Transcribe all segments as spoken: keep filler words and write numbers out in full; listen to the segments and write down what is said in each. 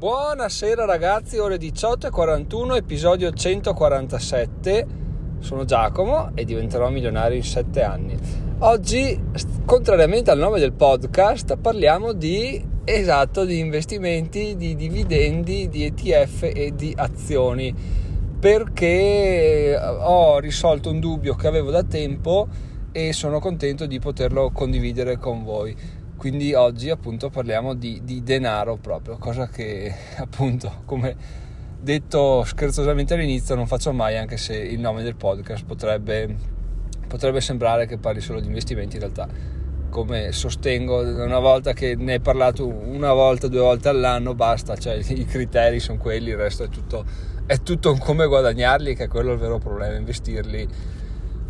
Buonasera ragazzi, ore diciotto e quarantuno, episodio centoquarantasette. Sono Giacomo e diventerò milionario in sette anni. Oggi, contrariamente al nome del podcast, parliamo di esatto di investimenti, di dividendi, di E T F e di azioni, perché ho risolto un dubbio che avevo da tempo e sono contento di poterlo condividere con voi. Quindi oggi appunto parliamo di, di denaro proprio, cosa che appunto, come detto scherzosamente all'inizio, non faccio mai, anche se il nome del podcast potrebbe, potrebbe sembrare che parli solo di investimenti. In realtà, come sostengo una volta che ne hai parlato una volta, due volte all'anno, basta, cioè i criteri sono quelli, il resto è tutto, è tutto come guadagnarli, che è quello il vero problema. Investirli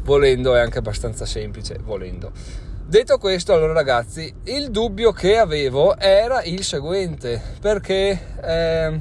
volendo è anche abbastanza semplice, volendo. Detto questo, allora ragazzi, il dubbio che avevo era il seguente, perché eh,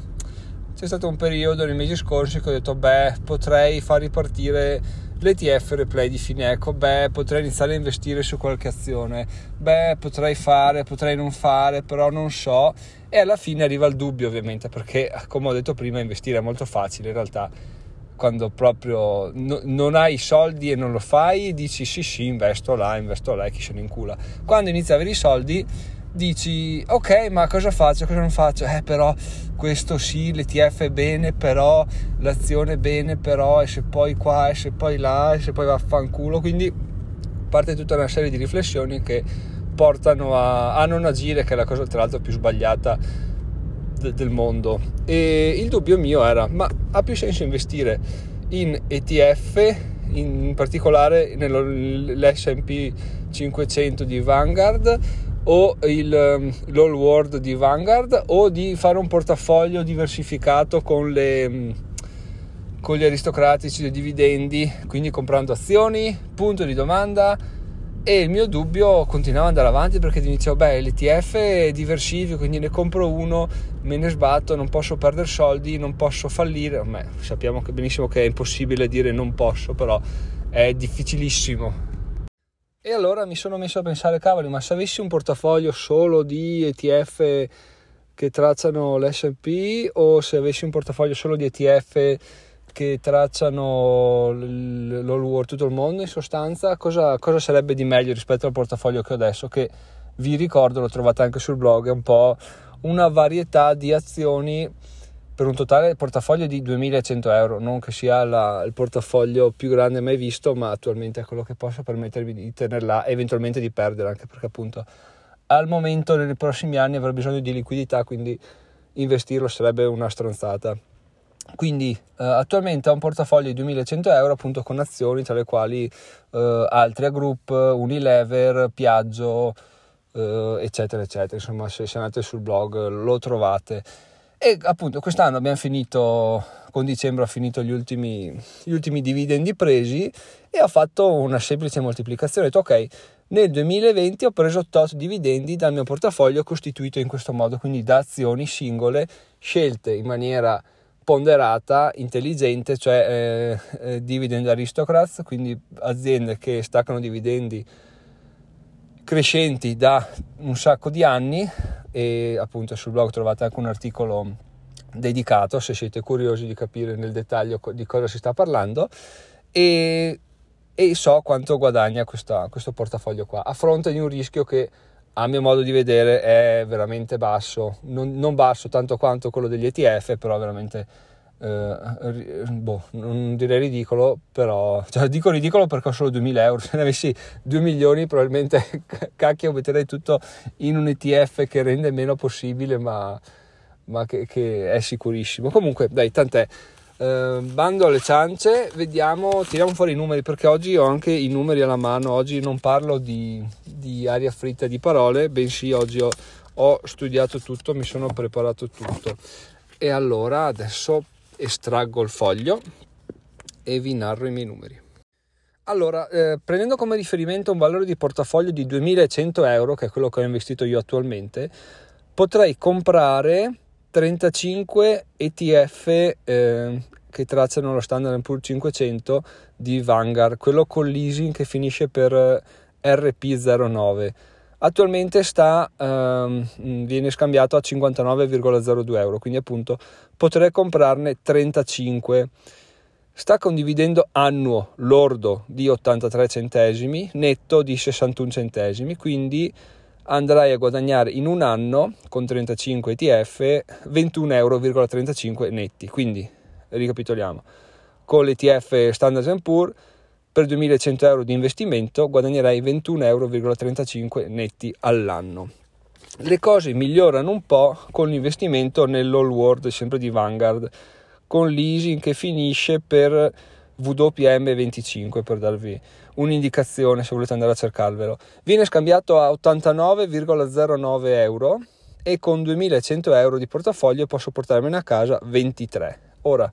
c'è stato un periodo nei mesi scorsi che ho detto, beh, potrei far ripartire l'E T F replay di Fineco, beh, potrei iniziare a investire su qualche azione, beh, potrei fare, potrei non fare, però non so. E alla fine arriva il dubbio, ovviamente, perché come ho detto prima, investire è molto facile in realtà. Quando proprio no, non hai soldi e non lo fai, dici sì sì investo là, investo là e chi se ne incula. Quando inizi a avere i soldi dici ok, ma cosa faccio, cosa non faccio? Eh però questo sì, l'E T F è bene, però l'azione è bene, però e se poi qua, e se poi là, e se poi vaffanculo. Quindi parte tutta una serie di riflessioni che portano a, a non agire, che è la cosa tra l'altro più sbagliata del mondo. E il dubbio mio era, ma ha più senso investire in E T F, in particolare nell'esse e pi cinquecento di Vanguard o il, l'All World di Vanguard, o di fare un portafoglio diversificato con le, con gli aristocratici dei dividendi, quindi comprando azioni, punto di domanda. E il mio dubbio continuava ad andare avanti, perché dicevo, beh, l'E T F è diversifico, quindi ne compro uno, me ne sbatto, non posso perdere soldi, non posso fallire. Beh, sappiamo benissimo che è impossibile dire non posso, però è difficilissimo. E allora mi sono messo a pensare, cavoli, ma se avessi un portafoglio solo di E T F che tracciano l'esse e pi, o se avessi un portafoglio solo di E T F che tracciano l'All World, tutto il mondo in sostanza, cosa, cosa sarebbe di meglio rispetto al portafoglio che ho adesso, che vi ricordo lo trovate anche sul blog, è un po' una varietà di azioni per un totale portafoglio di duemilacento euro, non che sia la, il portafoglio più grande mai visto, ma attualmente è quello che posso permettermi di tenerla, eventualmente di perdere, anche perché appunto al momento nei prossimi anni avrò bisogno di liquidità, quindi investirlo sarebbe una stronzata. Quindi eh, attualmente ho un portafoglio di duemilacento euro, appunto, con azioni tra le quali eh, Altria Group, Unilever, Piaggio, eh, eccetera eccetera. Insomma, se, se andate sul blog lo trovate. E appunto quest'anno abbiamo finito, con dicembre ho finito gli ultimi, gli ultimi dividendi presi, e ho fatto una semplice moltiplicazione. Ho detto ok, nel duemilaventi ho preso otto dividendi dal mio portafoglio costituito in questo modo, quindi da azioni singole scelte in maniera ponderata, intelligente, cioè eh, eh, dividend aristocrats, quindi aziende che staccano dividendi crescenti da un sacco di anni. E appunto sul blog trovate anche un articolo dedicato se siete curiosi di capire nel dettaglio co- di cosa si sta parlando, e, e so quanto guadagna questa, questo portafoglio qua, a fronte di un rischio che a mio modo di vedere è veramente basso, non, non basso tanto quanto quello degli E T F, però veramente eh, boh, non direi ridicolo, però cioè, dico ridicolo perché ho solo duemila euro, se ne avessi due milioni probabilmente cacchio metterei tutto in un E T F che rende meno possibile, ma, ma che, che è sicurissimo. Comunque dai, tant'è, eh, bando alle ciance, vediamo, tiriamo fuori i numeri, perché oggi ho anche i numeri alla mano. Oggi non parlo di di aria fritta di parole, bensì oggi ho, ho studiato tutto, mi sono preparato tutto. E allora adesso estraggo il foglio e vi narro i miei numeri. Allora, eh, prendendo come riferimento un valore di portafoglio di duemilacento euro, che è quello che ho investito io attualmente, potrei comprare trentacinque E T F eh, che tracciano lo Standard and Poor's cinquecento di Vanguard, quello con leasing che finisce per erre pi zero nove. attualmente sta ehm, viene scambiato a cinquantanove virgola zero due euro, quindi appunto potrei comprarne trentacinque. Sta con dividendo annuo lordo di ottantatré centesimi, netto di sessantuno centesimi, quindi andrai a guadagnare in un anno con trentacinque E T F ventuno virgola trentacinque euro netti. Quindi ricapitoliamo, con l'E T F Standard and Poor's per duemilacento euro di investimento guadagnerai ventuno virgola trentacinque euro netti all'anno. Le cose migliorano un po' con l'investimento nell'All World, sempre di Vanguard, con l'easing che finisce per W P M venticinque, per darvi un'indicazione se volete andare a cercarvelo. Viene scambiato a ottantanove virgola zero nove euro e con duemilacento euro di portafoglio posso portarmene a casa ventitré. Ora,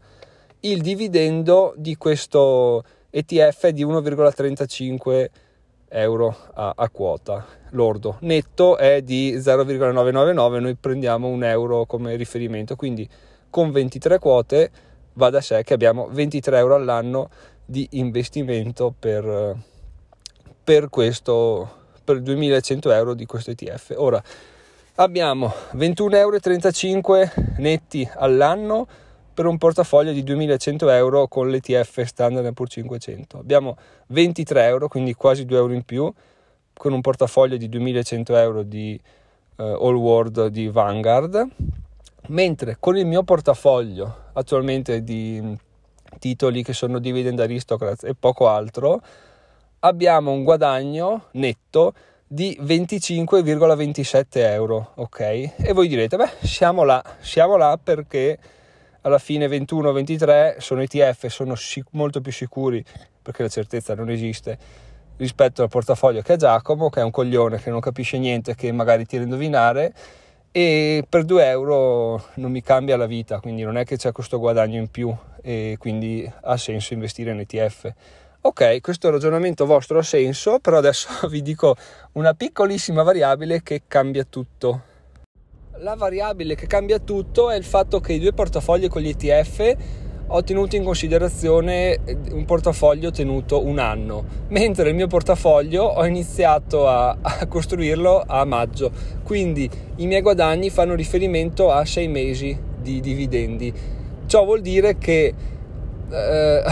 il dividendo di questo E T F è di uno virgola trentacinque euro a, a quota lordo, netto è di zero virgola novecentonovantanove, noi prendiamo un euro come riferimento, quindi con ventitré quote va da sé che abbiamo ventitré euro all'anno di investimento per, per questo, per duemilacento euro di questo E T F. Ora abbiamo ventuno virgola trentacinque euro netti all'anno per un portafoglio di duemilacento euro con l'E T F Standard and Poor's cinquecento. Abbiamo ventitré euro, quindi quasi due euro in più, con un portafoglio di duemilacento euro di eh, All World di Vanguard, mentre con il mio portafoglio attualmente di titoli che sono Dividend Aristocrats e poco altro abbiamo un guadagno netto di venticinque virgola ventisette euro, ok? E voi direte, beh, siamo là, siamo là perché alla fine ventuno ventitré sono E T F, sono sic- molto più sicuri, perché la certezza non esiste, rispetto al portafoglio che ha Giacomo, che è un coglione che non capisce niente, che magari tira a indovinare, e per due euro non mi cambia la vita, quindi non è che c'è questo guadagno in più e quindi ha senso investire in E T F. Ok, questo ragionamento vostro ha senso, però adesso vi dico una piccolissima variabile che cambia tutto. La variabile che cambia tutto è il fatto che i due portafogli con gli E T F ho tenuto in considerazione un portafoglio tenuto un anno, mentre il mio portafoglio ho iniziato a, a costruirlo a maggio, quindi i miei guadagni fanno riferimento a sei mesi di dividendi. Ciò vuol dire che eh,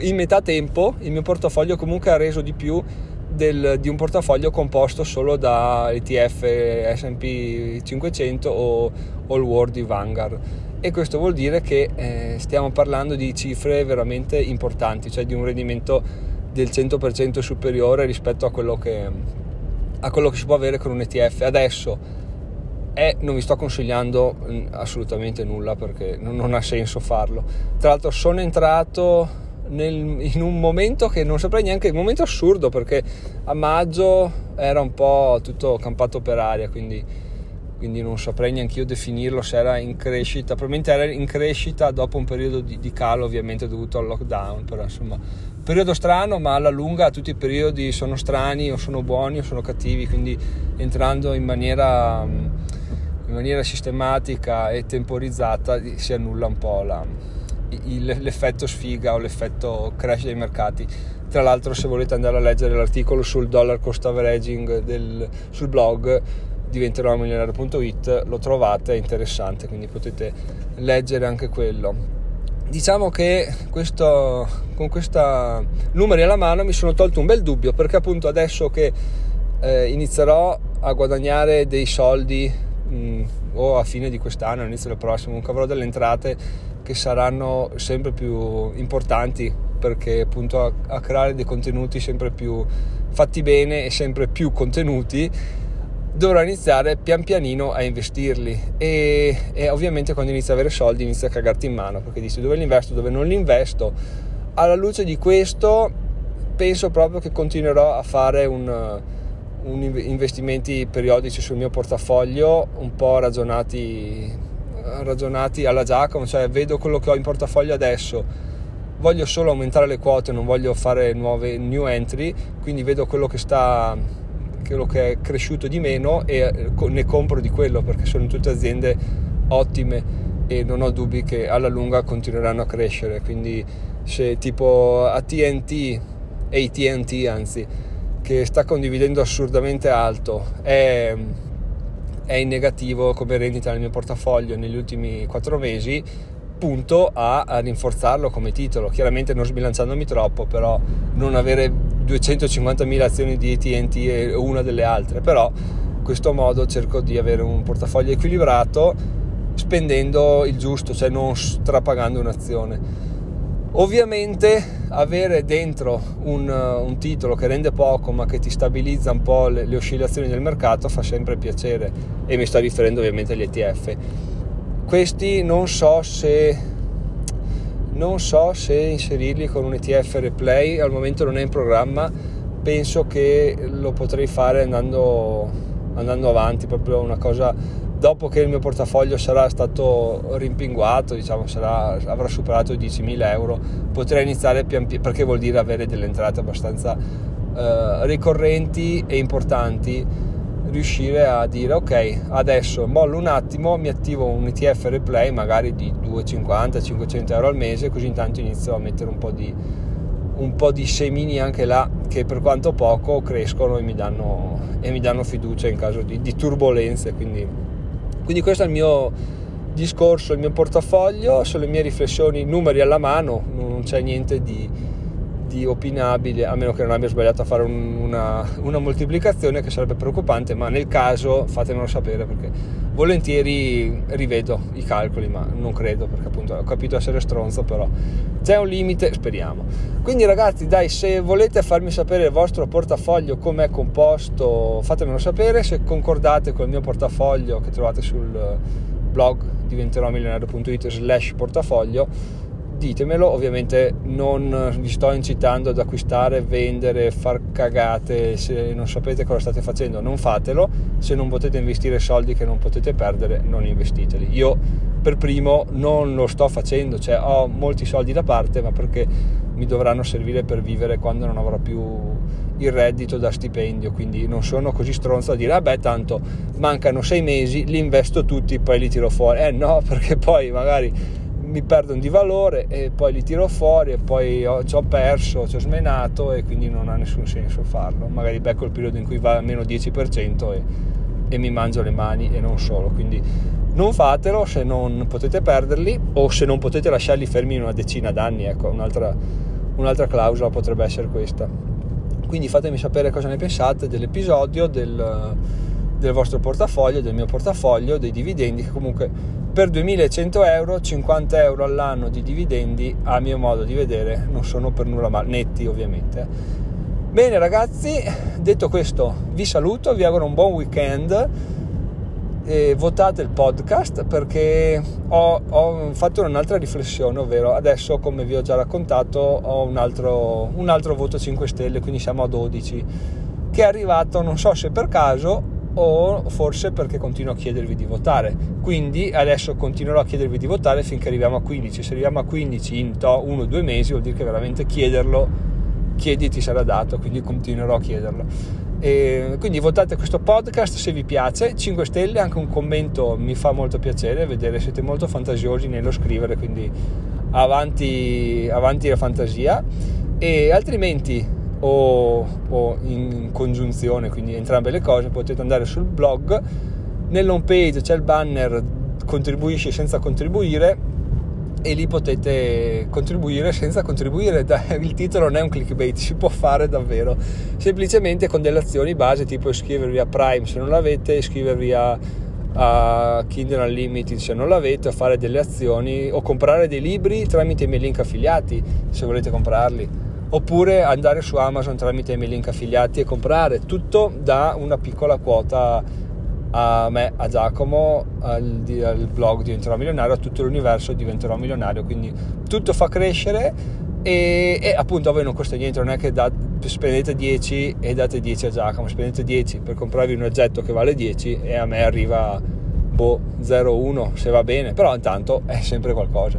in metà tempo il mio portafoglio comunque ha reso di più Del, di un portafoglio composto solo da E T F S and P cinquecento o All World di Vanguard, e questo vuol dire che eh, stiamo parlando di cifre veramente importanti, cioè di un rendimento del cento per cento superiore rispetto a quello che, a quello che si può avere con un E T F. Adesso eh, non vi sto consigliando assolutamente nulla perché non, non ha senso farlo. Tra l'altro sono entrato Nel, in un momento che non saprei neanche, un momento assurdo, perché a maggio era un po' tutto campato per aria, quindi, quindi non saprei neanche io definirlo se era in crescita. Probabilmente era in crescita dopo un periodo di, di calo ovviamente dovuto al lockdown, però insomma periodo strano, ma alla lunga tutti i periodi sono strani, o sono buoni o sono cattivi, quindi entrando in maniera, in maniera sistematica e temporizzata si annulla un po' la... l'effetto sfiga o l'effetto crash dei mercati. Tra l'altro, se volete andare a leggere l'articolo sul dollar cost averaging del, sul blog diventerò milionario punto it, lo trovate, è interessante, quindi potete leggere anche quello. Diciamo che questo, con questi numeri alla mano mi sono tolto un bel dubbio, perché appunto adesso che eh, inizierò a guadagnare dei soldi mh, o a fine di quest'anno, all'inizio del prossimo, comunque avrò delle entrate che saranno sempre più importanti, perché appunto a, a creare dei contenuti sempre più fatti bene e sempre più contenuti dovrò iniziare pian pianino a investirli, e, e ovviamente quando inizi a avere soldi inizia a cagarti in mano, perché dici dove li investo, dove non li investo. Alla luce di questo penso proprio che continuerò a fare un, un investimenti periodici sul mio portafoglio un po' ragionati ragionati alla Giacomo, cioè vedo quello che ho in portafoglio adesso, voglio solo aumentare le quote, non voglio fare nuove new entry, quindi vedo quello che sta, quello che è cresciuto di meno e ne compro di quello, perché sono tutte aziende ottime e non ho dubbi che alla lunga continueranno a crescere. Quindi se tipo A T and T, A T and T anzi che sta condividendo assurdamente alto è, è in negativo come rendita nel mio portafoglio negli ultimi quattro mesi, punto a, a rinforzarlo come titolo, chiaramente non sbilanciandomi troppo, però non avere duecentocinquantamila azioni di A T and T e una delle altre, però in questo modo cerco di avere un portafoglio equilibrato spendendo il giusto, cioè non strapagando un'azione. Ovviamente avere dentro un, un titolo che rende poco ma che ti stabilizza un po' le, le oscillazioni del mercato fa sempre piacere, e mi sto riferendo ovviamente agli E T F. Questi non so se non so se inserirli con un E T F replay, al momento non è in programma, penso che lo potrei fare andando, andando avanti, proprio una cosa dopo che il mio portafoglio sarà stato rimpinguato, diciamo sarà, avrà superato i diecimila euro, potrei iniziare pian piano, perché vuol dire avere delle entrate abbastanza eh, ricorrenti e importanti, riuscire a dire ok, adesso mollo un attimo, mi attivo un E T F replay magari di duecentocinquanta cinquecento euro al mese, così intanto inizio a mettere un po' di, un po' di semini anche là, che per quanto poco crescono e mi danno, e mi danno fiducia in caso di, di turbolenze, quindi... Quindi questo è il mio discorso, il mio portafoglio, sono le mie riflessioni, numeri alla mano, non c'è niente di, di opinabile, a meno che non abbia sbagliato a fare un, una, una moltiplicazione che sarebbe preoccupante, ma nel caso fatemelo sapere, perché volentieri rivedo i calcoli, ma non credo, perché appunto ho capito essere stronzo, però c'è un limite, speriamo. Quindi ragazzi, dai, se volete farmi sapere il vostro portafoglio com'è composto, fatemelo sapere, se concordate col mio portafoglio che trovate sul blog diventerò milionario punto it slash portafoglio, ditemelo. Ovviamente non vi sto incitando ad acquistare, vendere, far cagate, se non sapete cosa state facendo non fatelo, se non potete investire soldi che non potete perdere non investiteli. Io per primo non lo sto facendo, cioè ho molti soldi da parte, ma perché mi dovranno servire per vivere quando non avrò più il reddito da stipendio, quindi non sono così stronzo a dire vabbè tanto mancano sei mesi, li investo tutti poi li tiro fuori, eh no, perché poi magari mi perdono di valore e poi li tiro fuori e poi ho, ci ho perso, ci ho smenato, e quindi non ha nessun senso farlo. Magari becco il periodo in cui va a meno dieci per cento e, e mi mangio le mani, e non solo. Quindi non fatelo se non potete perderli, o se non potete lasciarli fermi in una decina d'anni, ecco, un'altra, un'altra clausola potrebbe essere questa. Quindi fatemi sapere cosa ne pensate dell'episodio, del, del vostro portafoglio, del mio portafoglio, dei dividendi, che comunque... per duemilacento euro, cinquanta euro all'anno di dividendi, a mio modo di vedere, non sono per nulla male, netti ovviamente. Bene ragazzi, detto questo vi saluto, vi auguro un buon weekend, e votate il podcast, perché ho, ho fatto un'altra riflessione, ovvero adesso, come vi ho già raccontato, ho un altro, un altro voto cinque stelle, quindi siamo a dodici, che è arrivato non so se per caso o forse perché continuo a chiedervi di votare. Quindi adesso continuerò a chiedervi di votare finché arriviamo a quindici. Se arriviamo a quindici in to uno o due mesi, vuol dire che veramente chiederlo, chiedi, ti sarà dato, quindi continuerò a chiederlo. E quindi votate questo podcast se vi piace, cinque stelle, anche un commento mi fa molto piacere vedere, siete molto fantasiosi nello scrivere, quindi avanti, avanti la fantasia. E altrimenti O, o in congiunzione, quindi entrambe le cose, potete andare sul blog, nell'home page c'è il banner contribuisci senza contribuire, e lì potete contribuire senza contribuire. Il titolo non è un clickbait, si può fare davvero, semplicemente con delle azioni base, tipo iscrivervi a Prime se non l'avete, iscrivervi a, a Kindle Unlimited se non l'avete, o fare delle azioni, o comprare dei libri tramite i miei link affiliati se volete comprarli, oppure andare su Amazon tramite i miei link affiliati e comprare, tutto da una piccola quota a me, a Giacomo, al, al blog Diventerò Milionario, a tutto l'universo Diventerò Milionario, quindi tutto fa crescere, e, e appunto a voi non costa niente, non è che da, spendete dieci e date dieci a Giacomo, spendete dieci per comprarvi un oggetto che vale dieci e a me arriva boh, zero virgola uno se va bene, però intanto è sempre qualcosa.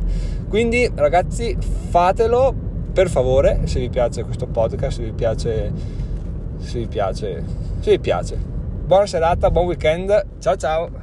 Quindi ragazzi, fatelo per favore, se vi piace questo podcast, se vi piace, se vi piace, se vi piace. Buona serata, buon weekend, ciao ciao!